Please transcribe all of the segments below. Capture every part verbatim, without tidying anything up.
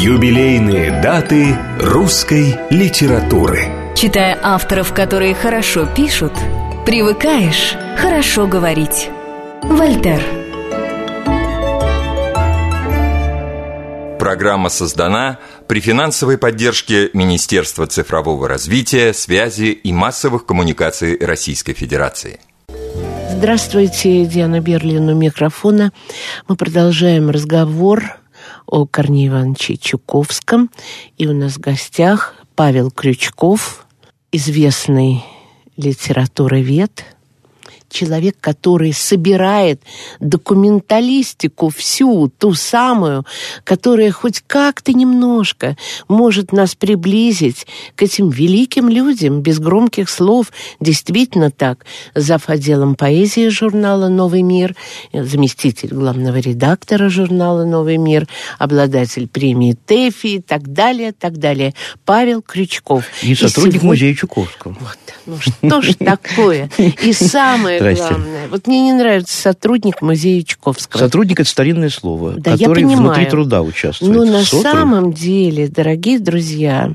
Юбилейные даты русской литературы. Читая авторов, которые хорошо пишут, привыкаешь хорошо говорить. Вольтер. Программа создана при финансовой поддержке Министерства цифрового развития, связи и массовых коммуникаций Российской Федерации. Здравствуйте, Диана Берлин у микрофона. Мы продолжаем разговор о Корнее Ивановиче Чуковском. И у нас в гостях Павел Крючков, известный литературовед, человек, который собирает документалистику всю, ту самую, которая хоть как-то немножко может нас приблизить к этим великим людям, без громких слов. Действительно так. Зав. Отделом поэзии журнала «Новый мир», заместитель главного редактора журнала «Новый мир», обладатель премии ТЭФИ и так далее, так далее. Павел Крючков. И сотрудник и сегодня... музея Чуковского. Вот. Ну что ж такое? И самое главное. Вот мне не нравится сотрудник музея Чуковского. Сотрудник – это старинное слово, да, который внутри труда участвует. Но на Сотру... самом деле, дорогие друзья,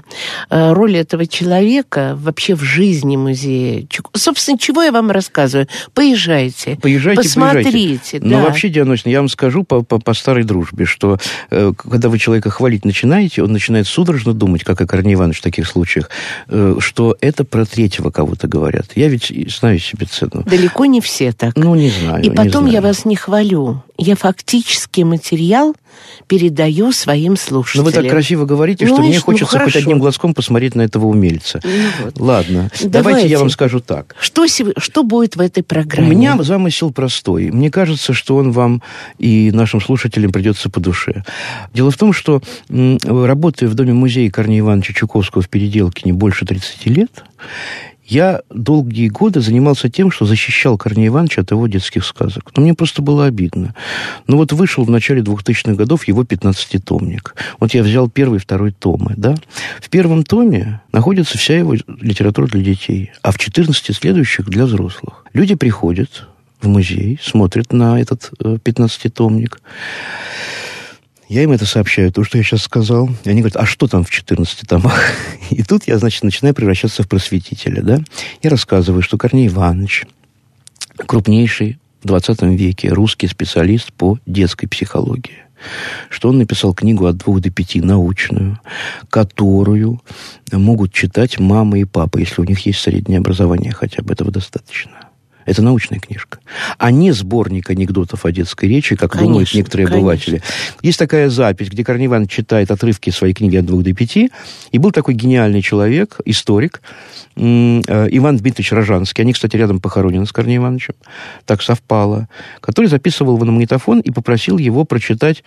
роль этого человека вообще в жизни музея Чуковского. Собственно, чего я вам рассказываю? Поезжайте, поезжайте посмотрите. Поезжайте. Да. Но вообще, Диана Ночина, я вам скажу по, по, по старой дружбе, что э, когда вы человека хвалить начинаете, он начинает судорожно думать, как и Корней Иванович в таких случаях, э, что это про третьего кого-то говорят. Я ведь знаю себе цену. Далеко не все так. Ну, не знаю. И потом знаю. Я вас не хвалю. Я фактически материал передаю своим слушателям. Ну, вы так красиво говорите, что ну, мне хочется ну, хоть одним глазком посмотреть на этого умельца. Ну, вот. Ладно. Давайте. Давайте я вам скажу так. Что, что будет в этой программе? У меня замысел простой. Мне кажется, что он вам и нашим слушателям придется по душе. Дело в том, что работая в Доме музея Корнея Ивановича Чуковского в Переделкине больше тридцати лет, я долгие годы занимался тем, что защищал Корнея Ивановича от его детских сказок. Но мне просто было обидно. Но вот вышел в начале двухтысячных годов его пятнадцатитомник. Вот я взял первый и второй томы, да. В первом томе находится вся его литература для детей, а в четырнадцати следующих для взрослых. Люди приходят в музей, смотрят на этот пятнадцатитомник. Я им это сообщаю, то, что я сейчас сказал. И они говорят, а что там в четырнадцати томах? И тут я, значит, начинаю превращаться в просветителя, да? Я рассказываю, что Корней Иванович, крупнейший в двадцатом веке русский специалист по детской психологии, что он написал книгу от двух до пяти, научную, которую могут читать мама и папа, если у них есть среднее образование, хотя бы этого достаточно. Это научная книжка. А не сборник анекдотов о детской речи, как конечно, думают некоторые конечно. Обыватели. Есть такая запись, где Корней Иванович читает отрывки своей книги от двух до пяти. И был такой гениальный человек, историк, Иван Дмитриевич Рожанский. Они, кстати, рядом похоронены с Корнеем Ивановичем. Так совпало. Который записывал его на магнитофон и попросил его прочитать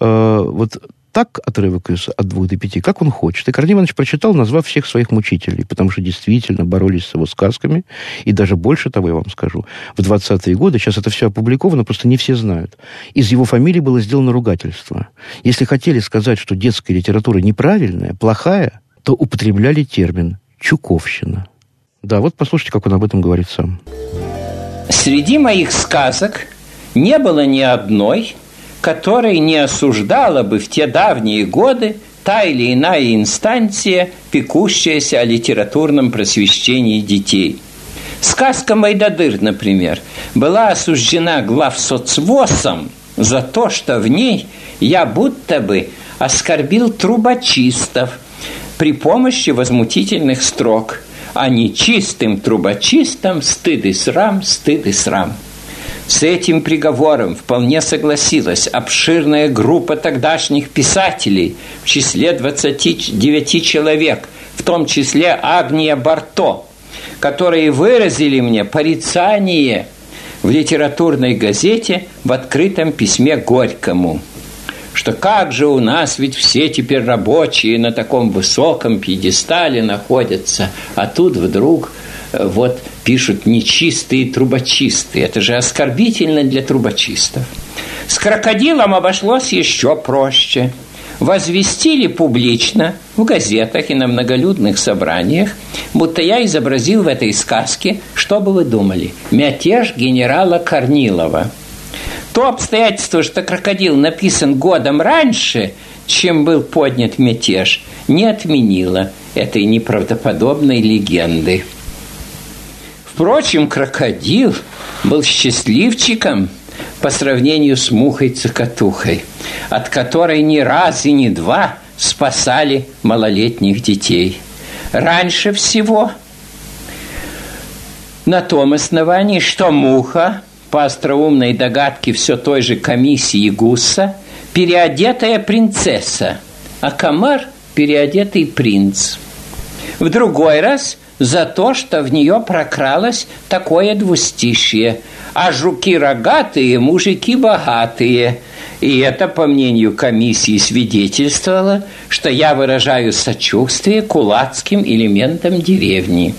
э, вот... так отрывок из «От двух до пяти», как он хочет. И Корней Иванович прочитал, назвав всех своих мучителей, потому что действительно боролись с его сказками. И даже больше того, я вам скажу, в двадцатые годы, сейчас это все опубликовано, просто не все знают, из его фамилии было сделано ругательство. Если хотели сказать, что детская литература неправильная, плохая, то употребляли термин «чуковщина». Да, вот послушайте, как он об этом говорит сам. «Среди моих сказок не было ни одной, которой не осуждала бы в те давние годы та или иная инстанция, пекущаяся о литературном просвещении детей. Сказка «Майдадыр», например, была осуждена главсоцвосом за то, что в ней я будто бы оскорбил трубочистов при помощи возмутительных строк, а нечистым трубочистам стыд и срам, стыд и срам». С этим приговором вполне согласилась обширная группа тогдашних писателей в числе двадцати девяти человек, в том числе Агния Барто, которые выразили мне порицание в литературной газете в открытом письме Горькому, что как же у нас ведь все теперь рабочие на таком высоком пьедестале находятся, а тут вдруг... Вот пишут нечистые трубочистые. Это же оскорбительно для трубочистов. С крокодилом обошлось еще проще. Возвестили публично в газетах и на многолюдных собраниях, будто я изобразил в этой сказке, что бы вы думали, мятеж генерала Корнилова. То обстоятельство, что крокодил написан годом раньше, чем был поднят мятеж, не отменила этой неправдоподобной легенды. Впрочем, крокодил был счастливчиком по сравнению с мухой-цокотухой, от которой ни раз и ни два спасали малолетних детей. Раньше всего на том основании, что муха, по остроумной догадке все той же комиссии Гусса, переодетая принцесса, а комар – переодетый принц. В другой раз за то, что в нее прокралось такое двустишье, а жуки рогатые, мужики богатые. И это, по мнению комиссии, свидетельствовало, что я выражаю сочувствие кулацким элементам деревни.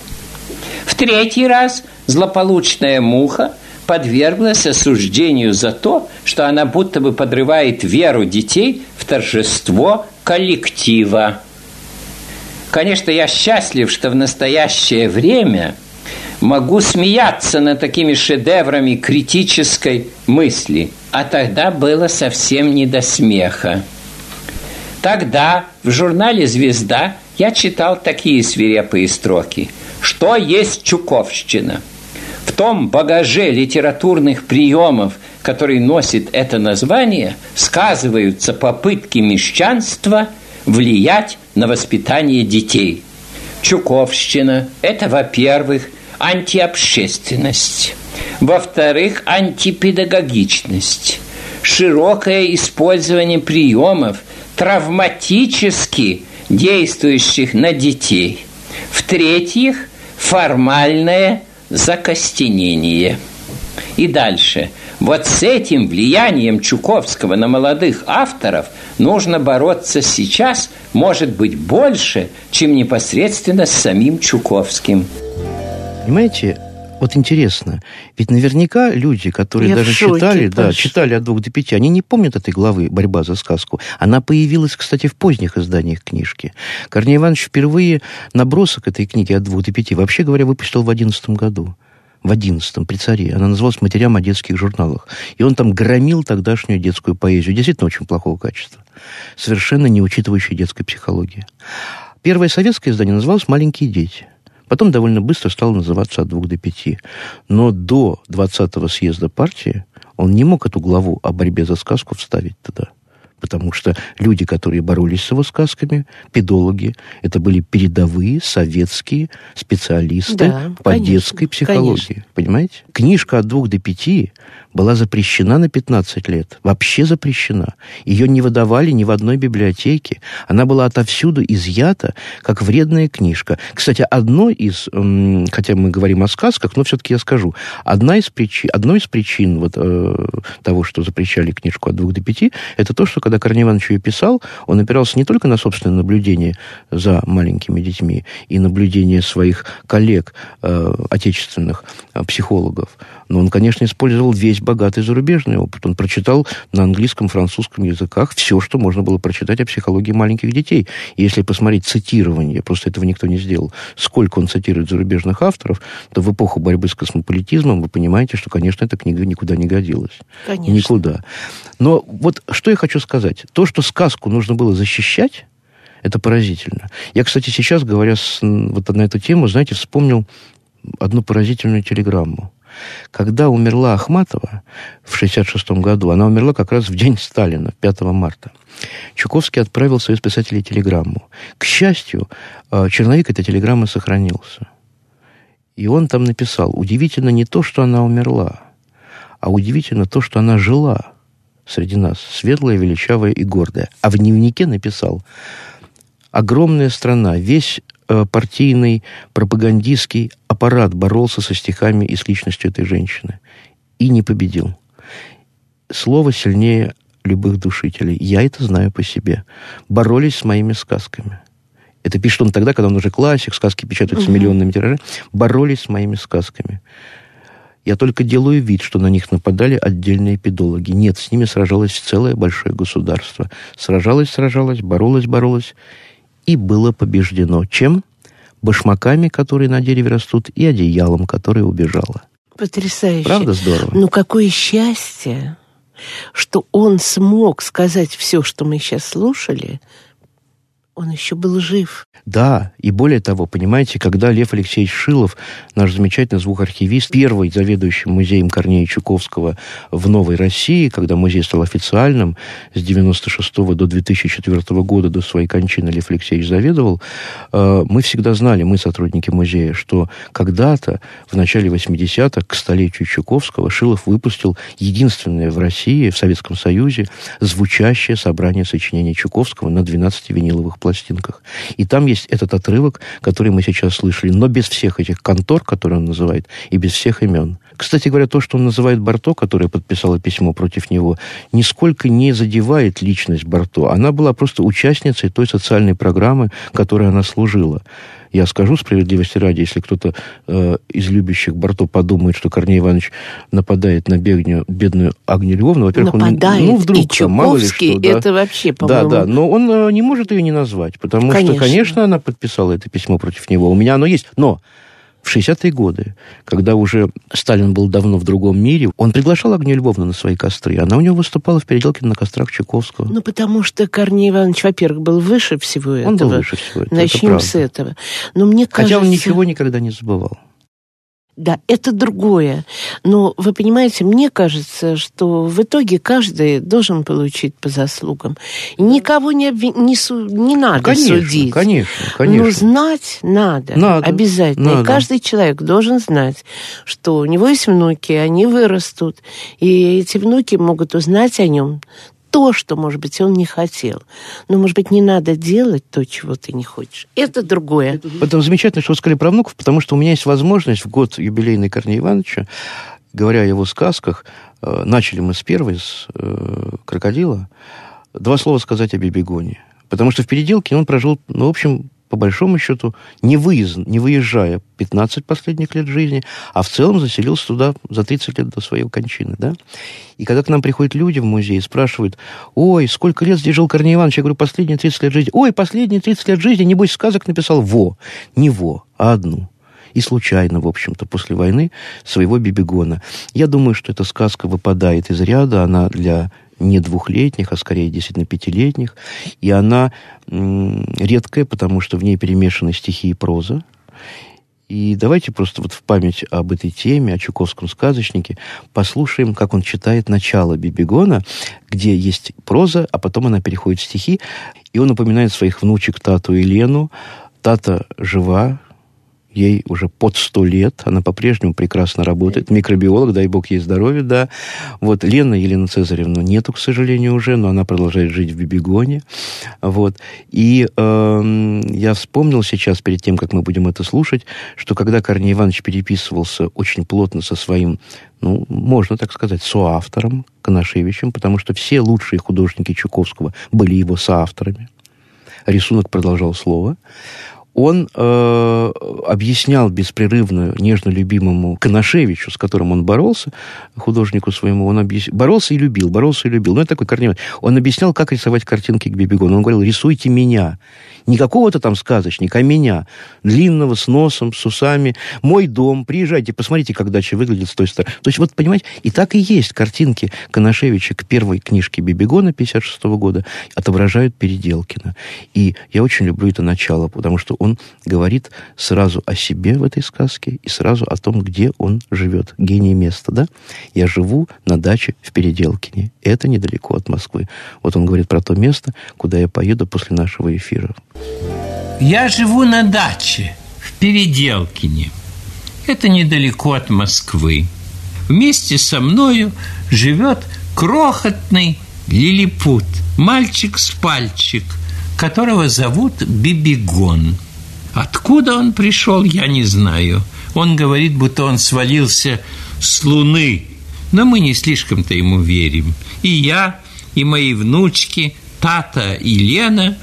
В третий раз злополучная муха подверглась осуждению за то, что она будто бы подрывает веру детей в торжество коллектива. Конечно, я счастлив, что в настоящее время могу смеяться над такими шедеврами критической мысли, а тогда было совсем не до смеха. Тогда в журнале «Звезда» я читал такие свирепые строки: «Что есть чуковщина?» В том багаже литературных приемов, который носит это название, сказываются попытки мещанства влиять на воспитание детей. Чуковщина – это, во-первых, антиобщественность, во-вторых, антипедагогичность, широкое использование приемов, травматически действующих на детей, в-третьих, формальное закостенение. И дальше. Вот с этим влиянием Чуковского на молодых авторов нужно бороться сейчас, может быть, больше, чем непосредственно с самим Чуковским. Понимаете, вот интересно, ведь наверняка люди, которые Я даже читали, да, читали от двух до пяти, они не помнят этой главы «Борьба за сказку». Она появилась, кстати, в поздних изданиях книжки. Корней Иванович впервые набросок этой книги от двух до пяти, вообще говоря, выпустил в одиннадцатом году. В одиннадцатом, при царе. Она называлась «Матерям о детских журналах». И он там громил тогдашнюю детскую поэзию. Действительно очень плохого качества. Совершенно не учитывающей детской психологии. Первое советское издание называлось «Маленькие дети». Потом довольно быстро стало называться «От двух до пяти». Но до двадцатого съезда партии он не мог эту главу о борьбе за сказку вставить туда. Потому что люди, которые боролись с его сказками, педологи, это были передовые советские специалисты, да, по конечно, детской психологии. Конечно. Понимаете? Книжка «От двух до пяти» была запрещена на пятнадцать лет. Вообще запрещена. Ее не выдавали ни в одной библиотеке. Она была отовсюду изъята, как вредная книжка. Кстати, одно из... Хотя мы говорим о сказках, но все-таки я скажу. Одна из причин, одной из причин вот, э, того, что запрещали книжку «От двух до пяти», это то, что когда Корней Иванович ее писал, он опирался не только на собственное наблюдение за маленькими детьми и наблюдение своих коллег, э, отечественных э, психологов, но он, конечно, использовал весь богатый зарубежный опыт. Он прочитал на английском, французском языках все, что можно было прочитать о психологии маленьких детей. И если посмотреть цитирование, просто этого никто не сделал, сколько он цитирует зарубежных авторов, то в эпоху борьбы с космополитизмом вы понимаете, что, конечно, эта книга никуда не годилась. Конечно. Никуда. Но вот что я хочу сказать. То, что сказку нужно было защищать, это поразительно. Я, кстати, сейчас, говоря с, вот на эту тему, знаете, вспомнил одну поразительную телеграмму. Когда умерла Ахматова в шестьдесят шестом году, она умерла как раз в день Сталина, пятого марта, Чуковский отправил в Союз писателей телеграмму. К счастью, черновик этой телеграммы сохранился. И он там написал: удивительно не то, что она умерла, а удивительно то, что она жила среди нас, светлая, величавая и гордая. А в дневнике написал: огромная страна, весь партийный, пропагандистский аппарат боролся со стихами и с личностью этой женщины. И не победил. Слово сильнее любых душителей. Я это знаю по себе. Боролись с моими сказками. Это пишет он тогда, когда он уже классик, сказки печатаются угу. миллионными тиражами. Боролись с моими сказками. Я только делаю вид, что на них нападали отдельные педологи. Нет, с ними сражалось целое большое государство. Сражалось, сражалось, боролось, боролось. И было побеждено. Чем? Башмаками, которые на дереве растут, и одеялом, которое убежало. Потрясающе. Правда здорово? Ну, какое счастье. что он смог сказать все, что мы сейчас слушали, он еще был жив. Да, и более того, понимаете, когда Лев Алексеевич Шилов, наш замечательный звукоархивист, первый заведующий музеем Корнея Чуковского в Новой России, когда музей стал официальным, с девяносто шестого до две тысячи четвёртого года, до своей кончины Лев Алексеевич заведовал, мы всегда знали, мы, сотрудники музея, что когда-то, в начале восьмидесятых, к столетию Чуковского, Шилов выпустил единственное в России, в Советском Союзе, звучащее собрание сочинений Чуковского на двенадцати виниловых пластинках. И там есть этот отрывок, который мы сейчас слышали, но без всех этих контор, которые он называет, и без всех имен. Кстати говоря, то, что он называет Барто, которая подписала письмо против него, нисколько не задевает личность Барто. Она была просто участницей той социальной программы, которой она служила. Я скажу справедливости ради, если кто-то э, из любящих Барто подумает, что Корней Иванович нападает на бедню, бедную Агнию Львовну. Во-первых, нападает, он, ну, вдруг, и там, мало ли что, да, это вообще, по-моему... Да, да, но он э, не может ее не назвать, потому конечно. что, конечно, она подписала это письмо против него. У меня оно есть, но... В шестидесятые годы, когда уже Сталин был давно в другом мире, он приглашал Агнию Львовну на свои костры. Она у него выступала в переделке на кострах Чуковского. Ну, потому что Корней Иванович, во-первых, был выше всего этого. Он был выше всего этого. Начнем это с этого. Но мне кажется... Хотя он ничего никогда не забывал. Да, это другое. Но, вы понимаете, мне кажется, что в итоге каждый должен получить по заслугам. Никого не, обвин... не, су... не надо конечно, судить. Конечно, конечно. Но знать надо, надо обязательно. Надо. И каждый человек должен знать, что у него есть внуки, они вырастут, и эти внуки могут узнать о нем то, что, может быть, он не хотел. Но, может быть, не надо делать то, чего ты не хочешь. Это другое. Это замечательно, что вы сказали про внуков, потому что у меня есть возможность в год юбилейный Корнея Ивановича, говоря о его сказках, э, начали мы с первой, с э, «Крокодила», два слова сказать о Бибигоне. Потому что в переделке он прожил, ну, в общем, по большому счету, не, выезд, не выезжая пятнадцать последних лет жизни, а в целом заселился туда за тридцать лет до своей кончины, да? И когда к нам приходят люди в музей и спрашивают, ой, сколько лет здесь жил Корней Иванович? Я говорю, последние тридцать лет жизни. Ой, последние тридцать лет жизни, небось, сказок написал во. Не во, а одну. И случайно, в общем-то, после войны своего Бибигона. Я думаю, что эта сказка выпадает из ряда, она для... не двухлетних, а скорее действительно пятилетних. И она м- редкая, потому что в ней перемешаны стихи и проза. И давайте просто вот в память об этой теме, о чуковском сказочнике, послушаем, как он читает начало Бибигона, где есть проза, а потом она переходит в стихи. И он упоминает своих внучек Тату и Лену. Тата жива, ей уже под сто лет, она по-прежнему прекрасно работает, микробиолог, дай бог ей здоровья, да. Вот Лена, Елена Цезаревна, нету, к сожалению, уже, но она продолжает жить в Бибигоне, вот. И э, я вспомнил сейчас, перед тем, как мы будем это слушать, что когда Корней Иванович переписывался очень плотно со своим, ну, можно так сказать, соавтором Конашевичем, потому что все лучшие художники Чуковского были его соавторами, рисунок продолжал слово, он э, объяснял беспрерывно нежно любимому Конашевичу, с которым он боролся, художнику своему, он объяс... боролся и любил, боролся и любил. Ну, это такой корневый. Он объяснял, как рисовать картинки к Бибигону. Он говорил, рисуйте меня. Не какого-то там сказочника, а меня. Длинного, с носом, с усами. Мой дом, приезжайте, посмотрите, как дача выглядит с той стороны. То есть, вот, понимаете, и так и есть картинки Конашевича к первой книжке Бибигона тысяча девятьсот пятьдесят шестого года отображают Переделкина. И я очень люблю это начало, потому что он говорит сразу о себе в этой сказке и сразу о том, где он живет. Гений места, да? Я живу на даче в Переделкине. Это недалеко от Москвы. Вот он говорит про то место, куда я поеду после нашего эфира. Я живу на даче в Переделкине. Это недалеко от Москвы. Вместе со мною живет крохотный лилипут, мальчик с пальчик, которого зовут Бибигон. Откуда он пришел, я не знаю. Он говорит, будто он свалился с Луны. Но мы не слишком-то ему верим. И я, и мои внучки, Тата и Лена,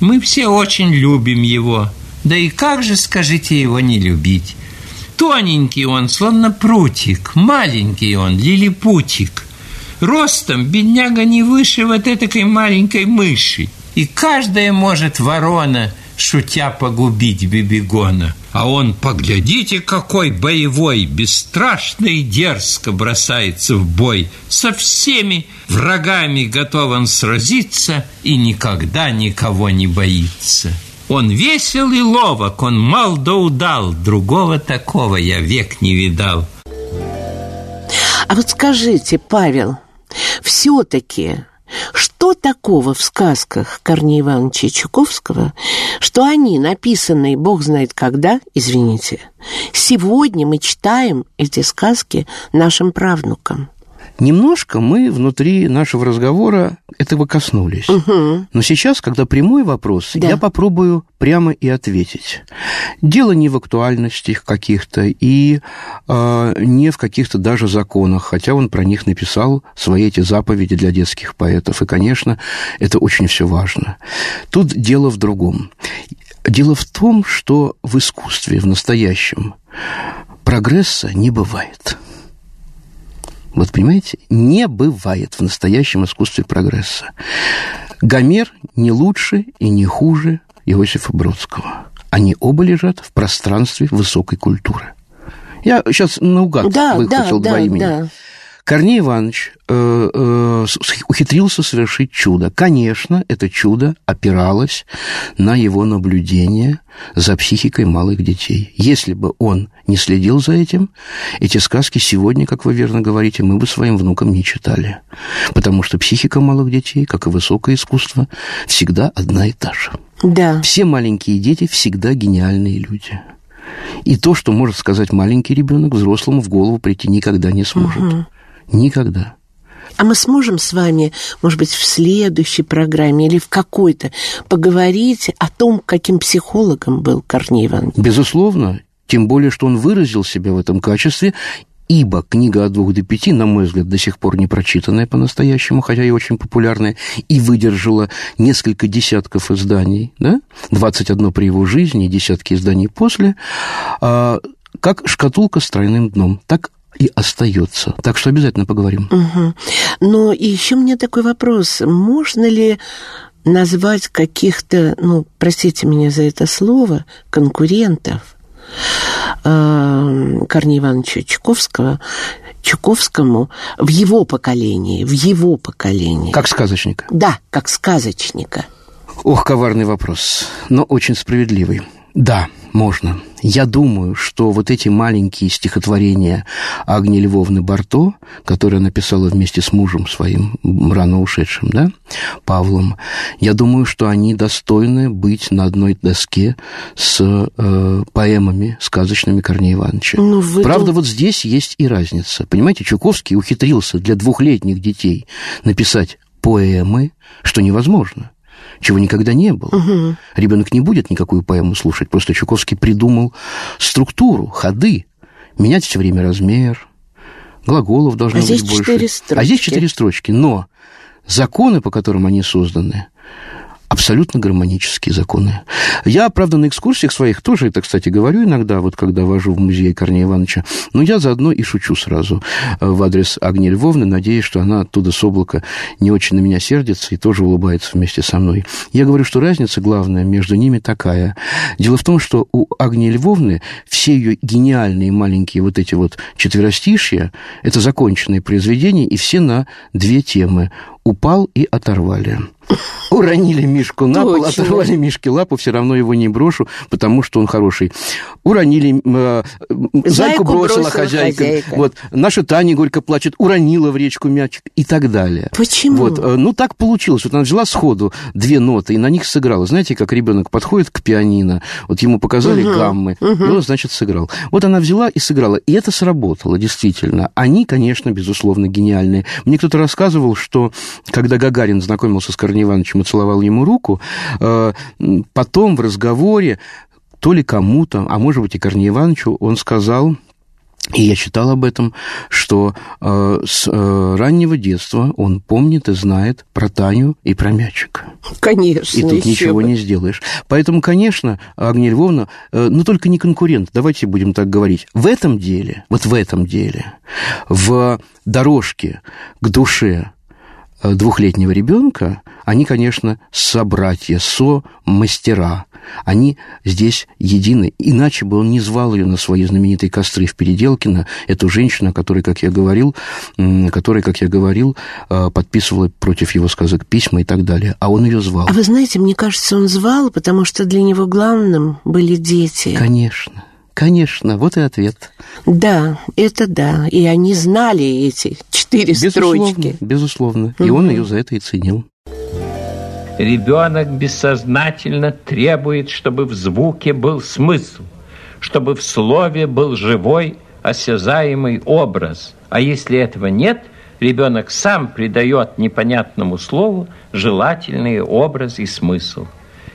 мы все очень любим его. Да и как же, скажите, его не любить? Тоненький он, словно прутик. Маленький он, лилипутик. Ростом бедняга не выше вот этакой маленькой мыши. И каждая может ворона, шутя, погубить Бибигона. А он, поглядите, какой боевой, бесстрашный и дерзко бросается в бой. Со всеми врагами готов он сразиться и никогда никого не боится. Он весел и ловок, он мал да удал. Другого такого я век не видал. А вот скажите, Павел, все-таки... что такого в сказках Корнея Ивановича Чуковского, что они, написанные бог знает когда, извините, сегодня мы читаем эти сказки нашим правнукам? Немножко мы внутри нашего разговора этого коснулись. Угу. Но сейчас, когда прямой вопрос, да. я попробую прямо и ответить. Дело не в актуальности их каких-то и э, не в каких-то даже законах, хотя он про них написал свои эти заповеди для детских поэтов. И, конечно, это очень все важно. Тут дело в другом. Дело в том, что в искусстве, в настоящем, прогресса не бывает. Вот, понимаете, не бывает в настоящем искусстве прогресса. Гомер не лучше и не хуже Иосифа Бродского. Они оба лежат в пространстве высокой культуры. Я сейчас наугад да, выхватил да, два да, имени. Да. Корней Иванович э, э, ухитрился совершить чудо. Конечно, это чудо опиралось на его наблюдение за психикой малых детей. Если бы он не следил за этим, эти сказки сегодня, как вы верно говорите, мы бы своим внукам не читали. Потому что психика малых детей, как и высокое искусство, всегда одна и та же. Да. Все маленькие дети всегда гениальные люди. И то, что может сказать маленький ребенок, взрослому в голову прийти никогда не сможет. Угу. Никогда. А мы сможем с вами, может быть, в следующей программе или в какой-то поговорить о том, каким психологом был Корней Иванович? Безусловно. Тем более, что он выразил себя в этом качестве, ибо книга «От двух до пяти», на мой взгляд, до сих пор не прочитанная по-настоящему, хотя и очень популярная, и выдержала несколько десятков изданий, да? двадцать одно при его жизни, десятки изданий после, как «Шкатулка с тройным дном», так и остается. Так что обязательно поговорим. Угу. Но еще у меня такой вопрос. Можно ли назвать каких-то, ну, простите меня за это слово, конкурентов Корнея Ивановича Чуковского, Чуковскому в его поколении, в его поколении? Как сказочника? Да, как сказочника. Ох, коварный вопрос, но очень справедливый. Да, можно. Я думаю, что вот эти маленькие стихотворения Агнии Львовны Барто, которые она писала вместе с мужем своим, рано ушедшим, да, Павлом, я думаю, что они достойны быть на одной доске с э, поэмами сказочными Корнея Ивановича. Ну, вы... Правда, вот здесь есть и разница. Понимаете, Чуковский ухитрился для двухлетних детей написать поэмы, что невозможно. Чего никогда не было. Угу. Ребенок не будет никакую поэму слушать. Просто Чуковский придумал структуру, ходы. Менять все время размер. Глаголов должно а быть здесь больше. А здесь четыре строчки. Но законы, по которым они созданы, абсолютно гармонические законы. Я, правда, на экскурсиях своих тоже это, кстати, говорю иногда, вот когда вожу в музей Корнея Ивановича, но я заодно и шучу сразу в адрес Агнии Львовны, надеюсь, что она оттуда с облака не очень на меня сердится и тоже улыбается вместе со мной. Я говорю, что разница главная между ними такая. Дело в том, что у Агнии Львовны все ее гениальные маленькие вот эти вот четверостишья, это законченные произведения, и все на две темы. Упал и оторвали. Уронили Мишку на пол, Очень. оторвали Мишке лапу, все равно его не брошу, потому что он хороший. Уронили, э, зайку, зайку бросила, бросила хозяйка. хозяйка. Вот. Наша Таня горько плачет, уронила в речку мячик и так далее. Почему? Вот. Ну, так получилось. Вот она взяла сходу две ноты и на них сыграла. Знаете, как ребенок подходит к пианино, вот ему показали угу. гаммы, угу. и он, значит, сыграл. Вот она взяла и сыграла. И это сработало, действительно. Они, конечно, безусловно, гениальные. Мне кто-то рассказывал, что когда Гагарин знакомился с Корнеем Ивановичем и целовал ему руку, потом в разговоре то ли кому-то, а может быть и Корнею Ивановичу, он сказал, и я читал об этом, что с раннего детства он помнит и знает про Таню и про мячик. Конечно. И тут ничего бы. не сделаешь. Поэтому, конечно, Агния Львовна, ну только не конкурент, давайте будем так говорить. В этом деле, вот в этом деле, в дорожке к душе двухлетнего ребенка, они, конечно, собратья, со-мастера. Они здесь едины. Иначе бы он не звал ее на свои знаменитые костры в Переделкино, эту женщину, которая, как я говорил, которая, как я говорил, подписывала против его сказок письма и так далее. А он ее звал. А вы знаете, мне кажется, он звал, потому что для него главным были дети. Конечно. Конечно, вот и ответ. Да, это да. И они знали эти четыре строчки. Безусловно, безусловно. Mm-hmm. И он ее за это и ценил. Ребенок бессознательно требует, чтобы в звуке был смысл, чтобы в слове был живой, осязаемый образ. А если этого нет, ребенок сам придает непонятному слову желательный образ и смысл.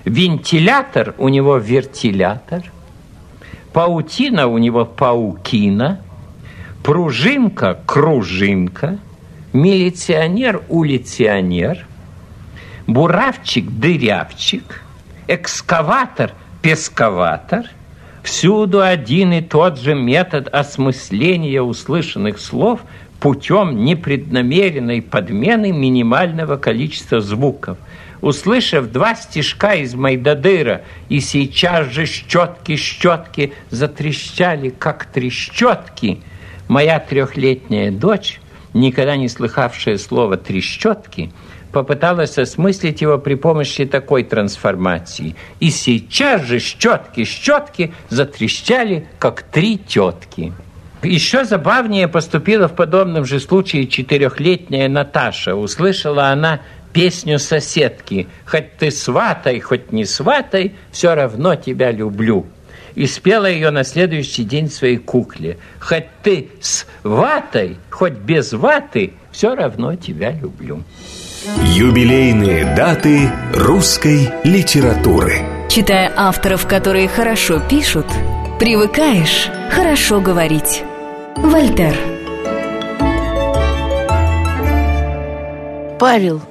Вентилятор у него вертилятор. Паутина у него паукина, пружинка кружинка, милиционер улиционер, буравчик дырявчик, экскаватор песковатор. Всюду один и тот же метод осмысления услышанных слов путем непреднамеренной подмены минимального количества звуков. Услышав два стишка из Мойдодыра, и сейчас же щетки-щетки затрещали, как трещотки, моя трехлетняя дочь, никогда не слыхавшая слово «трещотки», попыталась осмыслить его при помощи такой трансформации. И сейчас же щетки-щетки затрещали, как три тетки. Еще забавнее поступила в подобном же случае четырехлетняя Наташа. Услышала она песню соседки «Хоть ты сватай, хоть не сватай, все равно тебя люблю». И спела ее на следующий день своей кукле «Хоть ты с ватой, хоть без ваты, все равно тебя люблю». Юбилейные даты русской литературы. Читая авторов, которые хорошо пишут, привыкаешь хорошо говорить. Вольтер. Павел,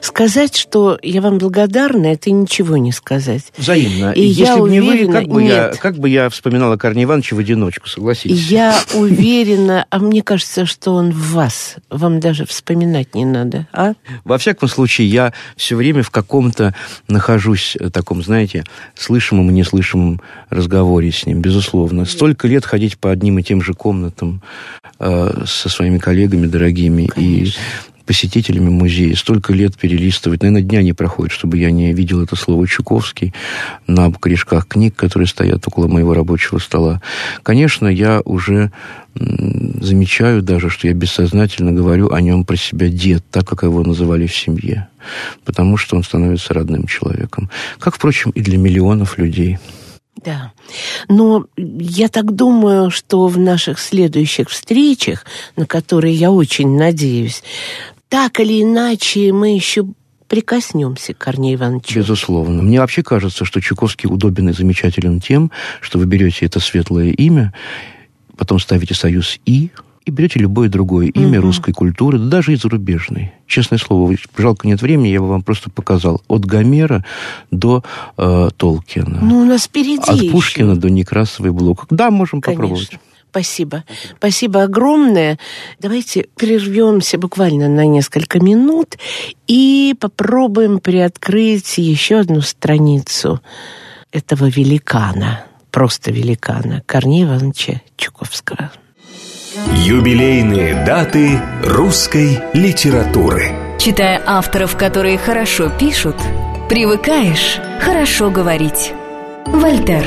сказать, что я вам благодарна, это ничего не сказать. Взаимно. И если я бы не уверена, вы, как бы, я, как бы я вспоминала Корнея Ивановича в одиночку, согласитесь. Я уверена, а мне кажется, что он в вас. Вам даже вспоминать не надо, а? Во всяком случае, я все время в каком-то нахожусь таком, знаете, слышимом и неслышимом разговоре с ним, безусловно. Столько лет ходить по одним и тем же комнатам э, со своими коллегами дорогими. Конечно. И посетителями музея, столько лет перелистывать, наверное, дня не проходит, чтобы я не видел это слово «Чуковский» на корешках книг, которые стоят около моего рабочего стола. Конечно, я уже замечаю даже, что я бессознательно говорю о нем про себя «дед», так, как его называли в семье, потому что он становится родным человеком. Как, впрочем, и для миллионов людей. Да, но я так думаю, что в наших следующих встречах, на которые я очень надеюсь, так или иначе мы еще прикоснемся к Корнею Ивановичу. Безусловно. Мне вообще кажется, что Чуковский удобен и замечателен тем, что вы берете это светлое имя, потом ставите союз «и», и берете любое другое имя mm-hmm. русской культуры, даже и зарубежной. Честное слово, жалко нет времени, я бы вам просто показал. От Гомера до э, Толкина. Ну, у нас впереди От Пушкина еще. До Некрасова и Блока. Да, можем Конечно. Попробовать. Спасибо. Спасибо огромное. Давайте прервемся буквально на несколько минут и попробуем приоткрыть еще одну страницу этого великана, просто великана, Корнея Ивановича Чуковского. Юбилейные даты русской литературы. Читая авторов, которые хорошо пишут, привыкаешь хорошо говорить. Вольтер.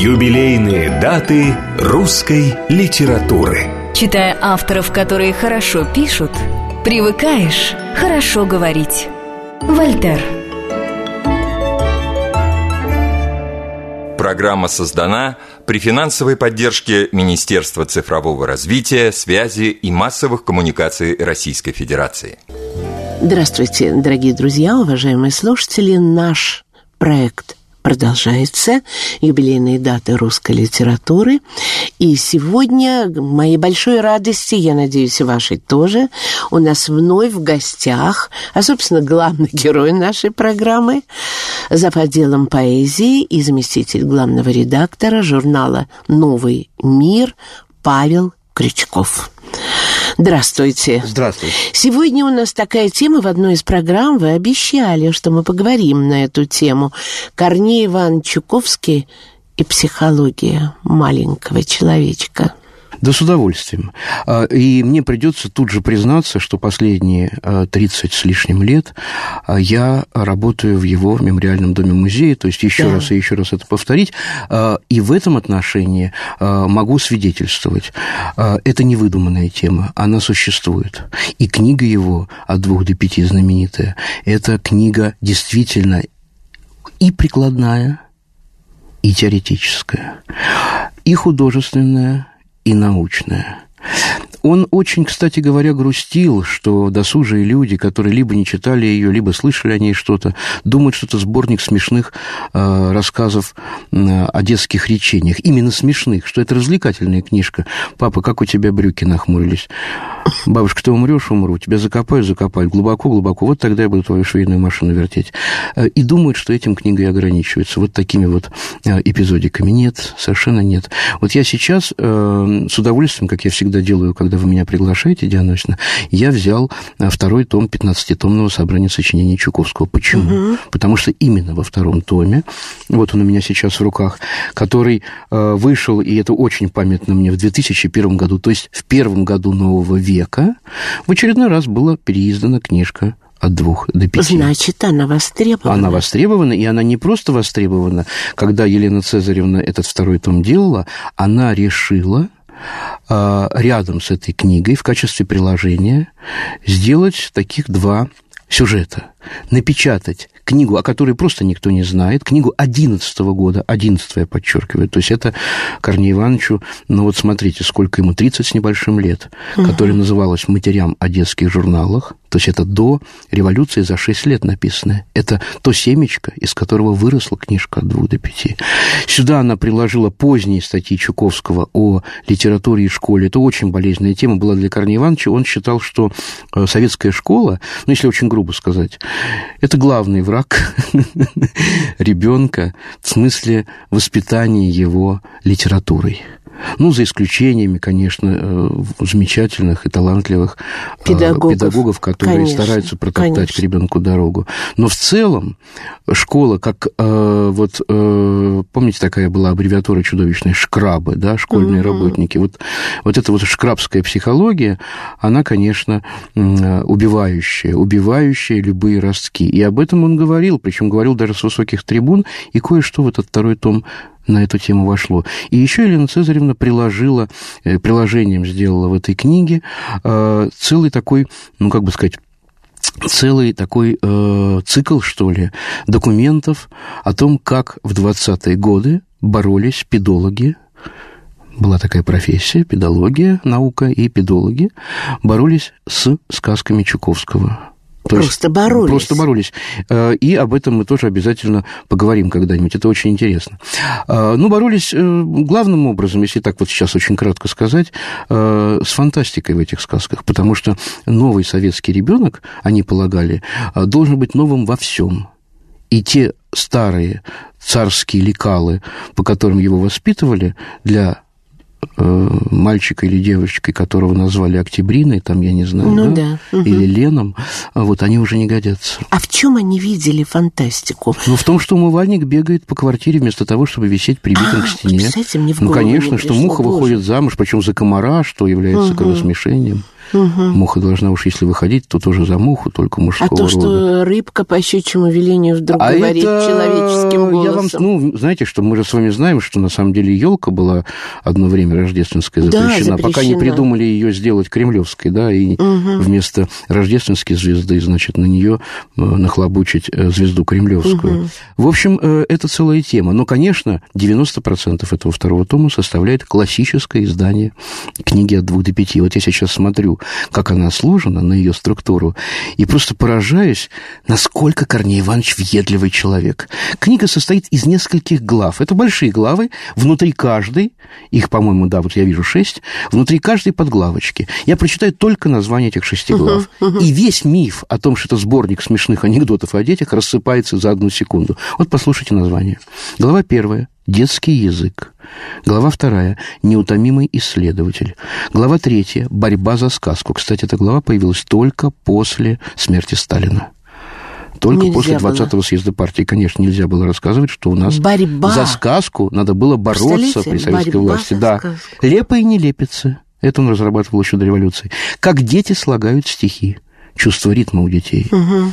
Юбилейные даты русской литературы. Читая авторов, которые хорошо пишут, привыкаешь хорошо говорить. Вольтер. Программа создана при финансовой поддержке Министерства цифрового развития, связи и массовых коммуникаций Российской Федерации. Здравствуйте, дорогие друзья, уважаемые слушатели. Наш проект продолжается. Юбилейные даты русской литературы. И сегодня, к моей большой радости, я надеюсь, вашей тоже, у нас вновь в гостях, а, собственно, главный герой нашей программы, зав. Отделом поэзии и заместитель главного редактора журнала «Новый мир» Павел Крючков. Здравствуйте. Здравствуйте. Сегодня у нас такая тема. В одной из программ вы обещали, что мы поговорим на эту тему. Корней Иванович Чуковский и психология маленького человечка. Да, с удовольствием. И мне придется тут же признаться, что последние тридцать с лишним лет я работаю в его мемориальном доме-музее, то есть еще да. раз и еще раз это повторить, и в этом отношении могу свидетельствовать. Это не выдуманная тема, она существует. И книга его «От двух до пяти» знаменитая, это книга действительно и прикладная, и теоретическая, и художественная, и научная. Он очень, кстати говоря, грустил, что досужие люди, которые либо не читали ее, либо слышали о ней что-то, думают, что это сборник смешных э, рассказов э, о детских речениях. Именно смешных, что это развлекательная книжка. «Папа, как у тебя брюки нахмурились?» «Бабушка, ты умрешь, умру. Тебя закопаю, закопаю. Глубоко, глубоко. Вот тогда я буду твою швейную машину вертеть». И думают, что этим книга и ограничивается. Вот такими вот эпизодиками. Нет, совершенно нет. Вот я сейчас э, с удовольствием, как я всегда делаю, когда вы меня приглашаете, Диана Васильевна, я взял второй том пятнадцатитомного собрания сочинений Чуковского. Почему? Угу. Потому что именно во втором томе, вот он у меня сейчас в руках, который вышел, и это очень памятно мне, в две тысячи первом году, то есть в первом году нового века, в очередной раз была переиздана книжка «От двух до пяти». Значит, она востребована. Она востребована, и она не просто востребована. Когда Елена Цезаревна этот второй том делала, она решила рядом с этой книгой в качестве приложения сделать таких два сюжета. Напечатать книгу, о которой просто никто не знает, книгу одиннадцатого года, одиннадцатого я подчеркиваю, то есть это Корнею Ивановичу, ну вот смотрите, сколько ему, тридцать с небольшим лет, угу. которая называлась «Матерям о детских журналах», то есть это до революции за шесть лет написанное. Это то семечко, из которого выросла книжка «От двух до пяти». Сюда она приложила поздние статьи Чуковского о литературе и школе. Это очень болезненная тема была для Корнея Ивановича. Он считал, что советская школа, ну, если очень грубо сказать, это главный враг ребенка в смысле воспитания его литературой. Ну, за исключениями, конечно, замечательных и талантливых педагогов, педагогов которые конечно, стараются протоптать конечно. К ребенку дорогу. Но в целом школа, как, э, вот, э, помните, такая была аббревиатура чудовищная, шкрабы, да, школьные mm-hmm. работники. Вот, вот эта вот шкрабская психология, она, конечно, убивающая, убивающая любые ростки. И об этом он говорил, причем говорил даже с высоких трибун, и кое-что в этот второй том на эту тему вошло. И еще Елена Цезаревна приложила, приложением сделала в этой книге целый такой, ну, как бы сказать, целый такой э, цикл, что ли, документов о том, как в двадцатые годы боролись педологи. Была такая профессия, педология, наука, и педологи боролись с сказками Чуковского. То просто боролись. Просто боролись. И об этом мы тоже обязательно поговорим когда-нибудь. Это очень интересно. Ну, боролись главным образом, если так вот сейчас очень кратко сказать, с фантастикой в этих сказках. Потому что новый советский ребенок, они полагали, должен быть новым во всем. И те старые царские лекалы, по которым его воспитывали, для мальчика или девочки, которого назвали Октябриной, там, я не знаю, ну, да? Да. или Леном, вот они уже не годятся. А в чем они видели фантастику? Ну, в том, что умывальник бегает по квартире вместо того, чтобы висеть прибитым а, к стене. С этим не в голову. Ну, конечно, не пришло, что муха Боже. Выходит замуж, причем за комара, что является угу. кровосмешением. Угу. Муха должна уж, если выходить, то тоже за муху, только мужского рода. А то, рода. Что рыбка по щучьему велению вдруг а говорит это... человеческим голосом. Я вам, ну, знаете, что мы же с вами знаем, что на самом деле елка была одно время рождественская запрещена, да, запрещена. Пока не придумали ее сделать кремлевской, да, и угу. вместо рождественской звезды, значит, на нее нахлобучить звезду кремлевскую. Угу. В общем, это целая тема. Но, конечно, девяносто процентов этого второго тома составляет классическое издание книги от двух до пяти. Вот я сейчас смотрю, как она сложена, на ее структуру, и просто поражаюсь, насколько Корней Иванович въедливый человек. Книга состоит из нескольких глав. Это большие главы, внутри каждой, их, по-моему, да, вот я вижу шесть, внутри каждой подглавочки. Я прочитаю только название этих шести глав. Uh-huh, uh-huh. И весь миф о том, что это сборник смешных анекдотов о детях, рассыпается за одну секунду. Вот послушайте название. Глава первая. Детский язык. Глава вторая. Неутомимый исследователь. Глава третья. Борьба за сказку. Кстати, эта глава появилась только после смерти Сталина. Только нельзя после двадцатого съезда партии, конечно, нельзя было рассказывать, что у нас борьба за сказку надо было бороться при советской борьба власти. Да. Лепо и не лепится. Это он разрабатывал еще до революции. Как дети слагают стихи. Чувство ритма у детей. Угу.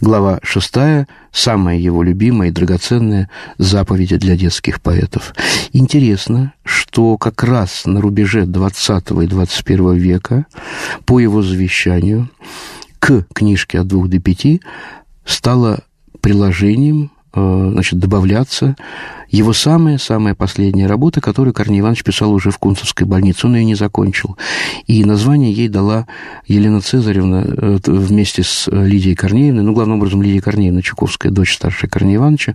Глава шестая, самая его любимая и драгоценная, заповеди для детских поэтов. Интересно, что как раз на рубеже двадцатого и двадцать первого века по его завещанию к книжке от двух до пяти стало приложением, значит, добавляться его самая-самая последняя работа, которую Корней Иванович писал уже в Кунцевской больнице. Он ее не закончил. И название ей дала Елена Цезаревна вместе с Лидией Корнеевной, ну, главным образом, Лидия Корнеевна Чуковская, дочь старшей Корнея Ивановича,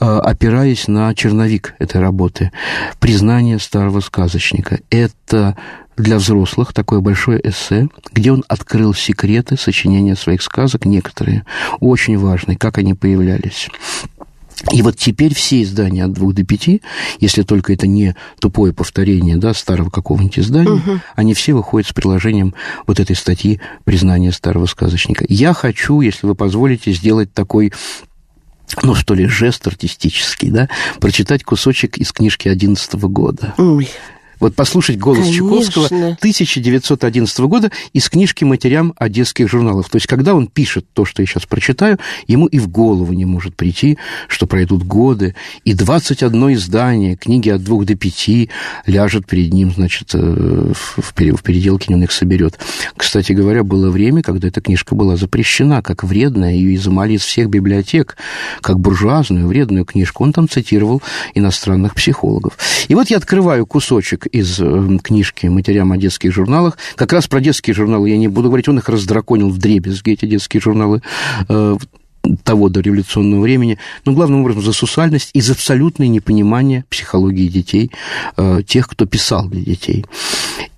опираясь на черновик этой работы. «Признание старого сказочника». Это для взрослых такое большое эссе, где он открыл секреты сочинения своих сказок, некоторые, очень важные, как они появлялись. И вот теперь все издания от двух до пяти, если только это не тупое повторение, да, старого какого-нибудь издания, угу. они все выходят с приложением вот этой статьи «Признание старого сказочника». Я хочу, если вы позволите, сделать такой... ну, что ли, жест артистический, да, прочитать кусочек из книжки одиннадцатого года. Ой. Вот послушать голос Конечно. Чуковского тысяча девятьсот одиннадцатого года из книжки «Матерям одесских журналов». То есть, когда он пишет то, что я сейчас прочитаю, ему и в голову не может прийти, что пройдут годы, и двадцать одно издание книги от двух до пяти ляжет перед ним, значит, в переделке, он их соберет. Кстати говоря, было время, когда эта книжка была запрещена как вредная, ее изымали из всех библиотек, как буржуазную, вредную книжку. Он там цитировал иностранных психологов. И вот я открываю кусочек из книжки «Матерям о детских журналах». Как раз про детские журналы я не буду говорить, он их раздраконил вдребезги, эти детские журналы того дореволюционного времени, но главным образом за сусальность и за абсолютное непонимание психологии детей, тех, кто писал для детей.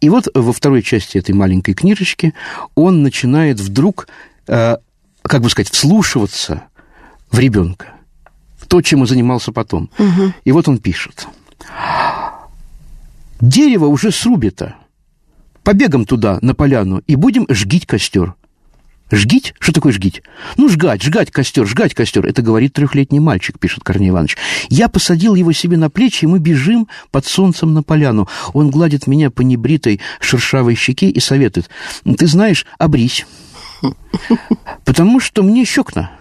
И вот во второй части этой маленькой книжечки он начинает вдруг, как бы сказать, вслушиваться в ребенка, то, чем он занимался потом. Угу. И вот он пишет. «Дерево уже срубито. Побегом туда, на поляну, и будем жгить костер». Жгить? Что такое жгить? Ну, жгать, жгать костер, жгать костер. Это говорит трехлетний мальчик, пишет Корней Иванович. Я посадил его себе на плечи, и мы бежим под солнцем на поляну. Он гладит меня по небритой шершавой щеке и советует. Ты знаешь, обрись. Потому что мне щекно.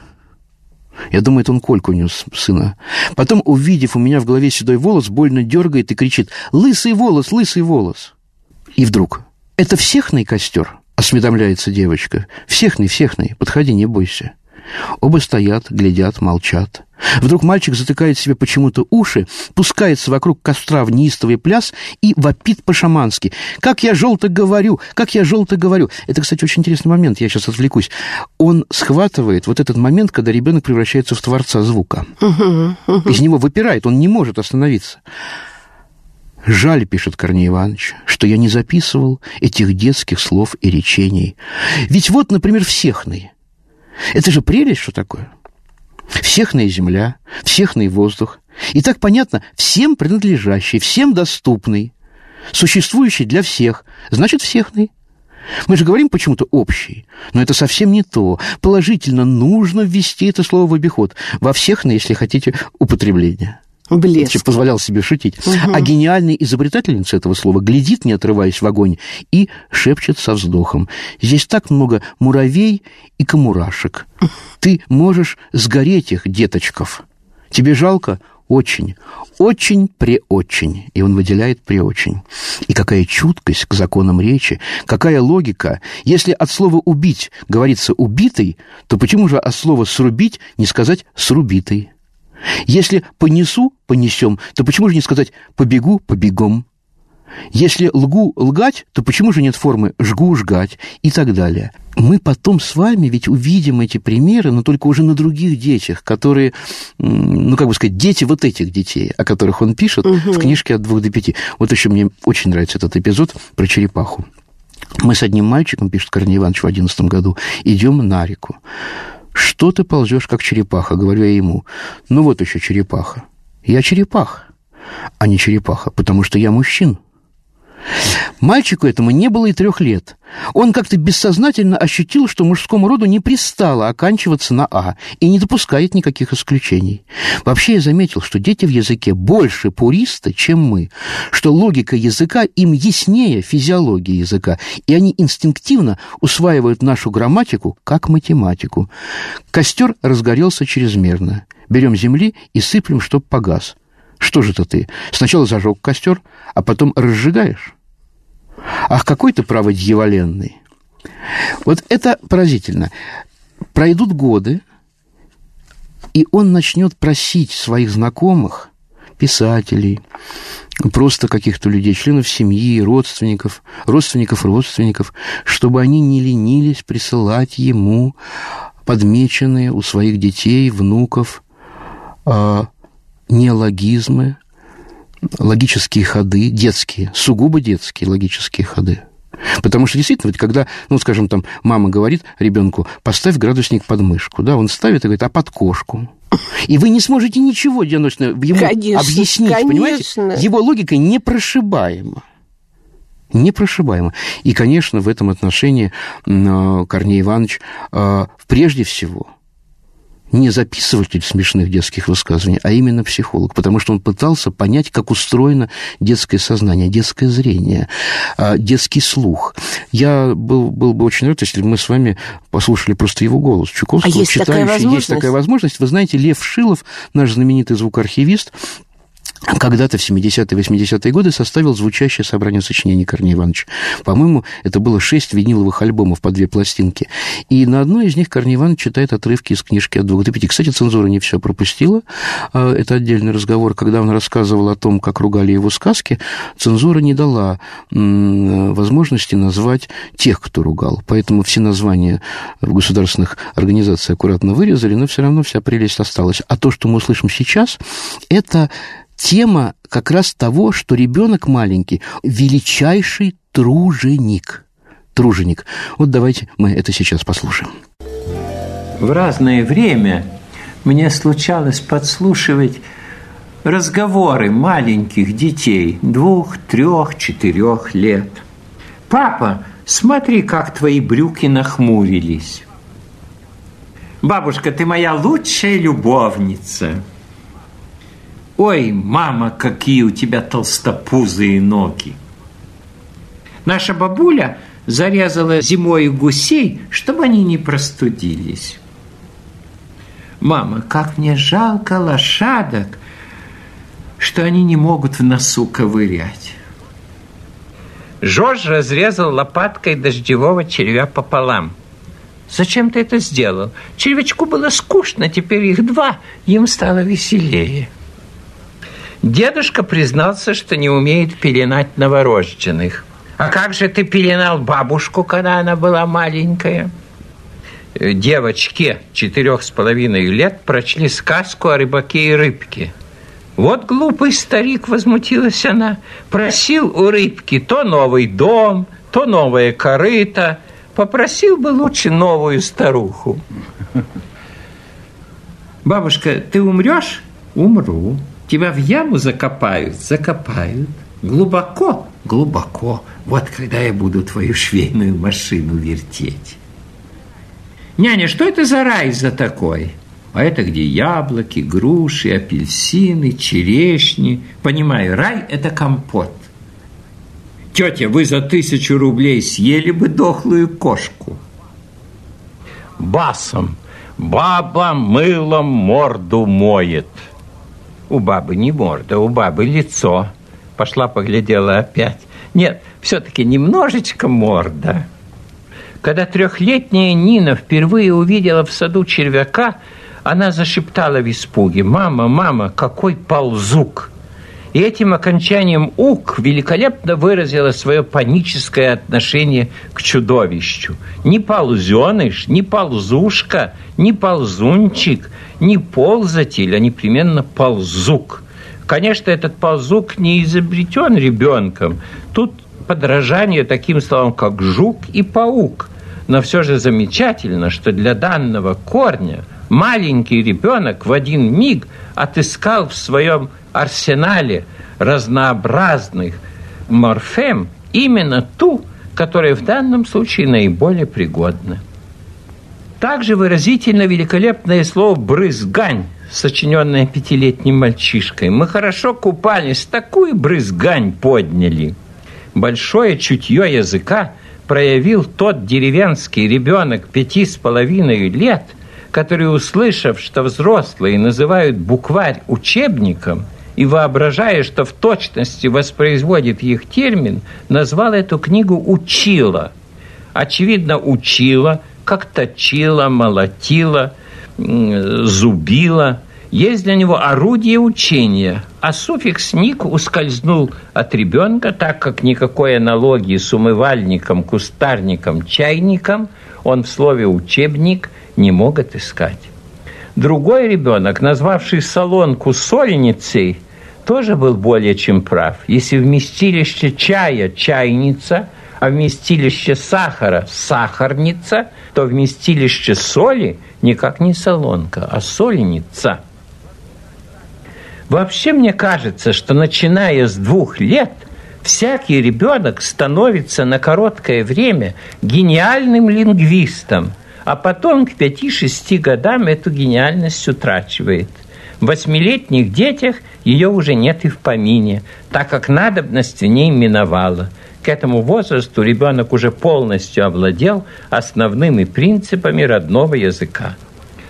Я думаю, это он Кольку унес, сына. Потом, увидев у меня в голове седой волос, больно дергает и кричит: «Лысый волос, лысый волос!» И вдруг: «Это всехный костер?» — осведомляется девочка. «Всехный, всехный, подходи, не бойся». Оба стоят, глядят, молчат. Вдруг мальчик затыкает себе почему-то уши, пускается вокруг костра в неистовый пляс и вопит по-шамански. «Как я желто говорю! Как я желто говорю!» Это, кстати, очень интересный момент, я сейчас отвлекусь. Он схватывает вот этот момент, когда ребенок превращается в творца звука. Из него выпирает, он не может остановиться. «Жаль, — пишет Корней Иванович, — что я не записывал этих детских слов и речений. Ведь вот, например, всехный. Это же прелесть, что такое. Всехная земля, всехный воздух. И так понятно, всем принадлежащий, всем доступный, существующий для всех, значит, всехный. Мы же говорим почему-то общий, но это совсем не то. Положительно нужно ввести это слово в обиход. Во всехный, если хотите, употребление». Блеск. Позволял себе шутить. Угу. А гениальная изобретательница этого слова глядит, не отрываясь в огонь, и шепчет со вздохом. Здесь так много муравей и камурашек. Ты можешь сгореть их, деточков. Тебе жалко? Очень. Очень-преочень. И он выделяет преочень. И какая чуткость к законам речи, какая логика. Если от слова «убить» говорится «убитый», то почему же от слова «срубить» не сказать «срубитый»? Если «понесу» – «понесем», то почему же не сказать «побегу» – «побегом»? Если «лгу» – «лгать», то почему же нет формы «жгу» – «жгать» и так далее? Мы потом с вами ведь увидим эти примеры, но только уже на других детях, которые, ну, как бы сказать, дети вот этих детей, о которых он пишет угу. в книжке «От двух до пяти». Вот еще мне очень нравится этот эпизод про черепаху. Мы с одним мальчиком, пишет Корней Иванович в одиннадцатом году, идем на реку. «Что ты ползешь, как черепаха?» — говорю я ему. «Ну вот еще черепаха». «Я черепах, а не черепаха, потому что я мужчина». Мальчику этому не было и трех лет. Он как-то бессознательно ощутил, что мужскому роду не пристало оканчиваться на «а» и не допускает никаких исключений. Вообще я заметил, что дети в языке больше пуристы, чем мы, что логика языка им яснее физиологии языка, и они инстинктивно усваивают нашу грамматику как математику. Костер разгорелся чрезмерно. Берем земли и сыплем, чтоб погас. Что же это ты? Сначала зажег костер, а потом разжигаешь? Ах, какой ты, право, дьяволенный! Вот это поразительно. Пройдут годы, и он начнет просить своих знакомых, писателей, просто каких-то людей, членов семьи, родственников, родственников, родственников, чтобы они не ленились присылать ему подмеченные у своих детей, внуков, неологизмы, логические ходы, детские, сугубо детские логические ходы. Потому что действительно, ведь когда, ну, скажем, там, мама говорит ребенку: поставь градусник под мышку, да, он ставит и говорит: а под кошку. И вы не сможете ничего диагностично ему конечно, объяснить, конечно. Понимаете? Его логика непрошибаема. Непрошибаема. И, конечно, в этом отношении Корней Иванович прежде всего не записыватель смешных детских высказываний, а именно психолог, потому что он пытался понять, как устроено детское сознание, детское зрение, детский слух. Я был, был бы очень рад, если бы мы с вами послушали просто его голос. Чуковского, а есть читающий, такая есть такая возможность. Вы знаете, Лев Шилов, наш знаменитый звукоархивист, когда-то в семидесятые-восьмидесятые годы составил звучащее собрание сочинений Корнея Ивановича. По-моему, это было шесть виниловых альбомов по две пластинки. И на одной из них Корней Иванович читает отрывки из книжки «От двух до пяти». Кстати, цензура не все пропустила. Это отдельный разговор. Когда он рассказывал о том, как ругали его сказки, цензура не дала возможности назвать тех, кто ругал. Поэтому все названия в государственных организациях аккуратно вырезали, но все равно вся прелесть осталась. А то, что мы услышим сейчас, это... тема как раз того, что ребенок маленький – величайший труженик. Труженик. Вот давайте мы это сейчас послушаем. В разное время мне случалось подслушивать разговоры маленьких детей двух, трех, четырех лет. «Папа, смотри, как твои брюки нахмурились». «Бабушка, ты моя лучшая любовница». «Ой, мама, какие у тебя толстопузые ноги!» Наша бабуля зарезала зимой гусей, чтобы они не простудились. «Мама, как мне жалко лошадок, что они не могут в носу ковырять!» Жорж разрезал лопаткой дождевого червя пополам. «Зачем ты это сделал? Червячку было скучно, теперь их два, им стало веселее». Дедушка признался, что не умеет пеленать новорожденных. «А как же ты пеленал бабушку, когда она была маленькая?» Девочке четырех с половиной лет прочли сказку о рыбаке и рыбке. «Вот глупый старик», — возмутилась она, — «просил у рыбки то новый дом, то новое корыто. Попросил бы лучше новую старуху». «Бабушка, ты умрешь?» «Умру». «Тебя в яму закопают, закопают. Глубоко, глубоко. Вот когда я буду твою швейную машину вертеть». «Няня, что это за рай за такой?» А это где яблоки, груши, апельсины, черешни. Понимаю, рай – это компот. Тетя, вы за тысячу рублей съели бы дохлую кошку. Басом. Баба мылом морду моет. У бабы не морда, у бабы лицо. Пошла, поглядела опять. Нет, все-таки немножечко морда. Когда трехлетняя Нина впервые увидела в саду червяка, она зашептала в испуге: «Мама, мама, какой ползук!» И этим окончанием «ук» великолепно выразила свое паническое отношение к чудовищу. Ни ползеныш, ни ползушка, ни ползунчик, ни ползатель, а непременно ползук. Конечно, этот ползук не изобретен ребенком. Тут подражание таким словам, как «жук» и «паук». Но все же замечательно, что для данного корня маленький ребенок в один миг отыскал в своем арсенале разнообразных морфем именно ту, которая в данном случае наиболее пригодна. Также выразительно великолепное слово «брызгань», сочиненное пятилетним мальчишкой. Мы хорошо купались, такую брызгань подняли. Большое чутье языка проявил тот деревенский ребенок пяти с половиной лет, который, услышав, что взрослые называют букварь учебником, и воображая, что в точности воспроизводит их термин, назвал эту книгу «Учила». Очевидно, учила, как точила, молотила, зубила. Есть для него орудие учения, а суффикс «ник» ускользнул от ребенка, так как никакой аналогии с умывальником, кустарником, чайником он в слове «учебник» не мог отыскать. Другой ребенок, назвавший солонку сольницей, тоже был более чем прав. Если вместилище чая – чайница, а вместилище сахара – сахарница, то вместилище соли никак не солонка, а сольница. Вообще, мне кажется, что начиная с двух лет всякий ребенок становится на короткое время гениальным лингвистом, а потом к пяти-шести годам эту гениальность утрачивает. В восьмилетних детях ее уже нет и в помине, так как надобность в ней миновала. К этому возрасту ребенок уже полностью овладел основными принципами родного языка.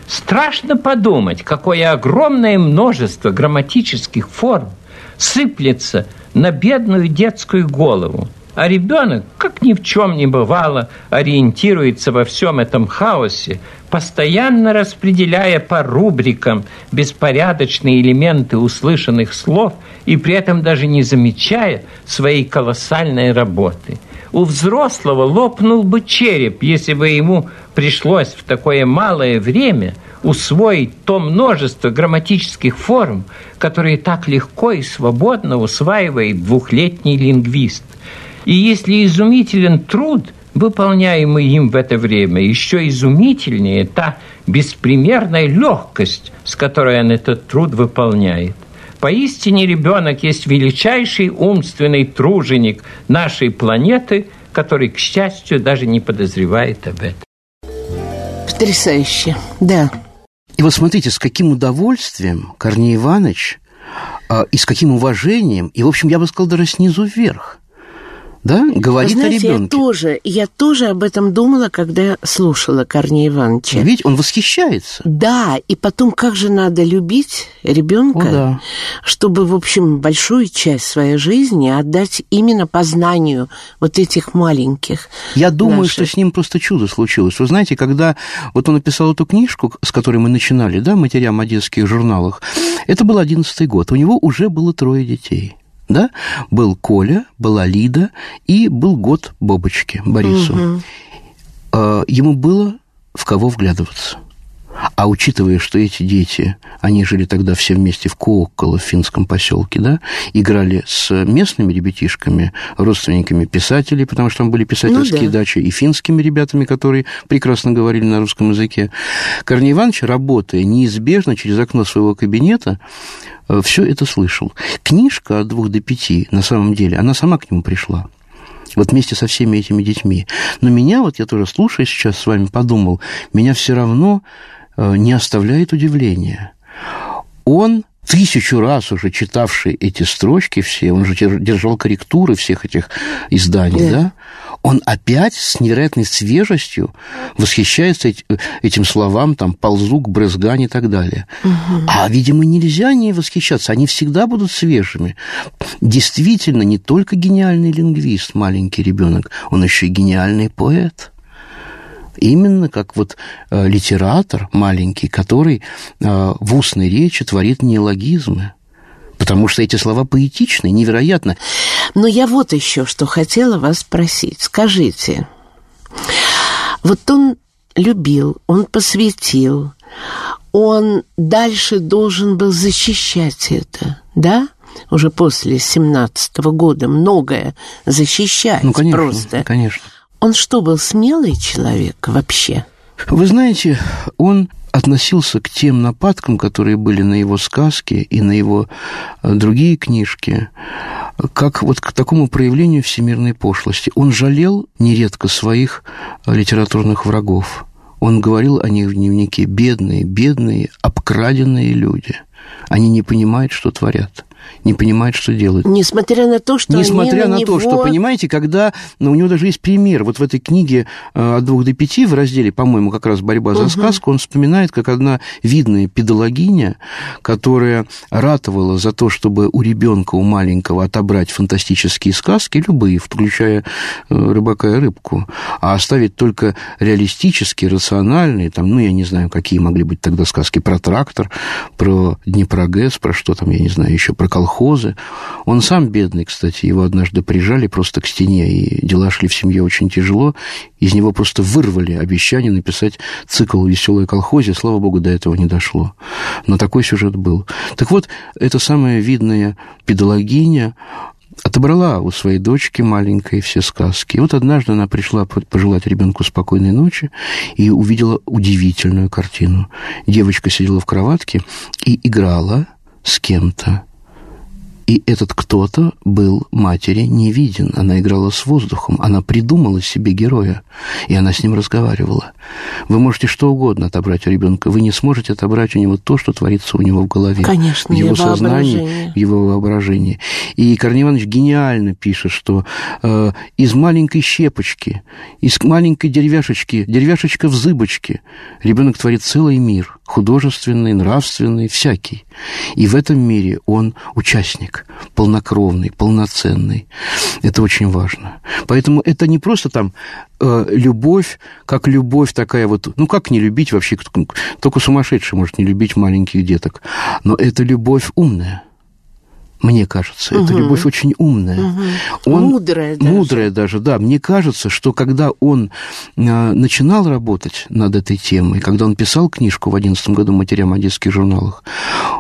Страшно подумать, какое огромное множество грамматических форм сыплется на бедную детскую голову. А ребенок, как ни в чем не бывало, ориентируется во всем этом хаосе, постоянно распределяя по рубрикам беспорядочные элементы услышанных слов и при этом даже не замечая своей колоссальной работы. У взрослого лопнул бы череп, если бы ему пришлось в такое малое время усвоить то множество грамматических форм, которые так легко и свободно усваивает двухлетний лингвист. И если изумителен труд, выполняемый им в это время, еще изумительнее та беспримерная легкость, с которой он этот труд выполняет. Поистине ребенок есть величайший умственный труженик нашей планеты, который, к счастью, даже не подозревает об этом. Потрясающе, да. И вот смотрите, с каким удовольствием Корней Иванович, э, и с каким уважением, и, в общем, я бы сказал, даже снизу вверх, да, говорит, знаете, о ребенке. Я тоже, я тоже об этом думала, когда слушала Корнея Ивановича. Ведь он восхищается. Да, и потом, как же надо любить ребенка, да, чтобы, в общем, большую часть своей жизни отдать именно познанию вот этих маленьких. Я думаю, наших. Что с ним просто чудо случилось. Вы знаете, когда вот он написал эту книжку, с которой мы начинали, да, «Матерям о детских журналах», это был одиннадцатый год, у него уже было трое детей. Да? Был Коля, была Лида и был год Бобочки, Борису. Угу. Ему было в кого вглядываться. А учитывая, что эти дети, они жили тогда все вместе в Кооколо, в финском поселке, да, играли с местными ребятишками, родственниками писателей, потому что там были писательские ну, да. дачи, и финскими ребятами, которые прекрасно говорили на русском языке. Корней Иванович, работая неизбежно через окно своего кабинета, все это слышал. Книжка «От двух до пяти», на самом деле, она сама к нему пришла. Вот вместе со всеми этими детьми. Но меня, вот я тоже слушая сейчас с вами, подумал, меня все равно не оставляет удивления. Он, тысячу раз уже читавший эти строчки все, он же держал корректуры всех этих изданий, да, да? Он опять с невероятной свежестью восхищается этим словам, там, ползук, брызгань и так далее. Угу. А, видимо, нельзя не восхищаться, они всегда будут свежими. Действительно, не только гениальный лингвист, маленький ребенок, он еще и гениальный поэт. Именно как вот э, литератор маленький, который э, в устной речи творит неологизмы. Потому что эти слова поэтичны, невероятно. Но я вот еще что хотела вас спросить. Скажите, вот он любил, он посвятил, он дальше должен был защищать это, да? Уже после семнадцатого года многое защищать, ну, конечно, просто. Конечно. Он что, был смелый человек вообще? Вы знаете, он относился к тем нападкам, которые были на его сказки и на его другие книжки, как вот к такому проявлению всемирной пошлости. Он жалел нередко своих литературных врагов. Он говорил о них в дневнике: бедные, бедные, обкраденные люди. Они не понимают, что творят. Не понимает, что делать. Несмотря на то, что Несмотря на, на него... то, что, понимаете, когда... Ну, у него даже есть пример. Вот в этой книге «От двух до пяти» в разделе, по-моему, как раз «Борьба за угу. сказку», он вспоминает, как одна видная педагогиня, которая ратовала за то, чтобы у ребенка, у маленького отобрать фантастические сказки, любые, включая «Рыбака и рыбку», а оставить только реалистические, рациональные, там, ну, я не знаю, какие могли быть тогда сказки про трактор, про Днепрогэс, про что там, я не знаю, еще про колхозы. Он сам бедный, кстати, его однажды прижали просто к стене, и дела шли в семье очень тяжело, из него просто вырвали обещание написать цикл «Веселое колхозе», слава богу, до этого не дошло. Но такой сюжет был. Так вот, эта самая видная педагогиня отобрала у своей дочки маленькой все сказки. И вот однажды она пришла пожелать ребенку спокойной ночи и увидела удивительную картину. Девочка сидела в кроватке и играла с кем-то. И этот кто-то был матери невиден. Она играла с воздухом, она придумала себе героя, и она с ним разговаривала. Вы можете что угодно отобрать у ребенка, вы не сможете отобрать у него то, что творится у него в голове, конечно, в его сознании, в его воображении. И Корней Иванович гениально пишет, что э, из маленькой щепочки, из маленькой деревяшечки, деревяшечка в зыбочке, ребенок творит целый мир, художественный, нравственный, всякий. И в этом мире он участник. Полнокровный, полноценный. Это очень важно. Поэтому это не просто там э, любовь, как любовь такая вот... Ну, как не любить вообще? Только сумасшедший может не любить маленьких деток. Но это любовь умная. Мне кажется, угу. это любовь очень умная. Угу. Он, мудрая даже. Мудрая даже, да. Мне кажется, что когда он начинал работать над этой темой, когда он писал книжку в одиннадцатом году «Матерям» о детских журналах,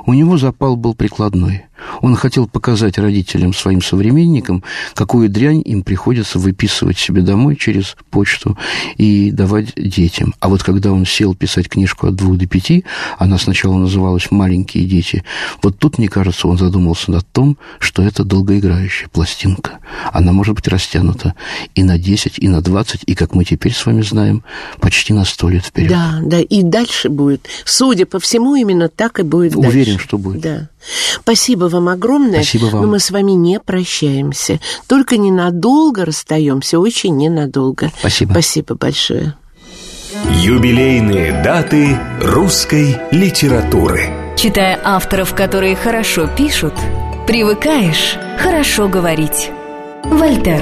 у него запал был прикладной. Он хотел показать родителям, своим современникам, какую дрянь им приходится выписывать себе домой через почту и давать детям. А вот когда он сел писать книжку «От двух до пяти», она сначала называлась «Маленькие дети», вот тут, мне кажется, он задумался над том, что это долгоиграющая пластинка. Она может быть растянута и на десять, и на двадцать, и, как мы теперь с вами знаем, почти на сто лет вперед. Да, да, и дальше будет. Судя по всему, именно так и будет дальше. Уверен, что будет. Да. Спасибо вам огромное. Спасибо вам. Но мы с вами не прощаемся. Только ненадолго расстаемся, очень ненадолго. Спасибо. Спасибо большое. Юбилейные даты русской литературы. Читая авторов, которые хорошо пишут, привыкаешь хорошо говорить. Вольтер.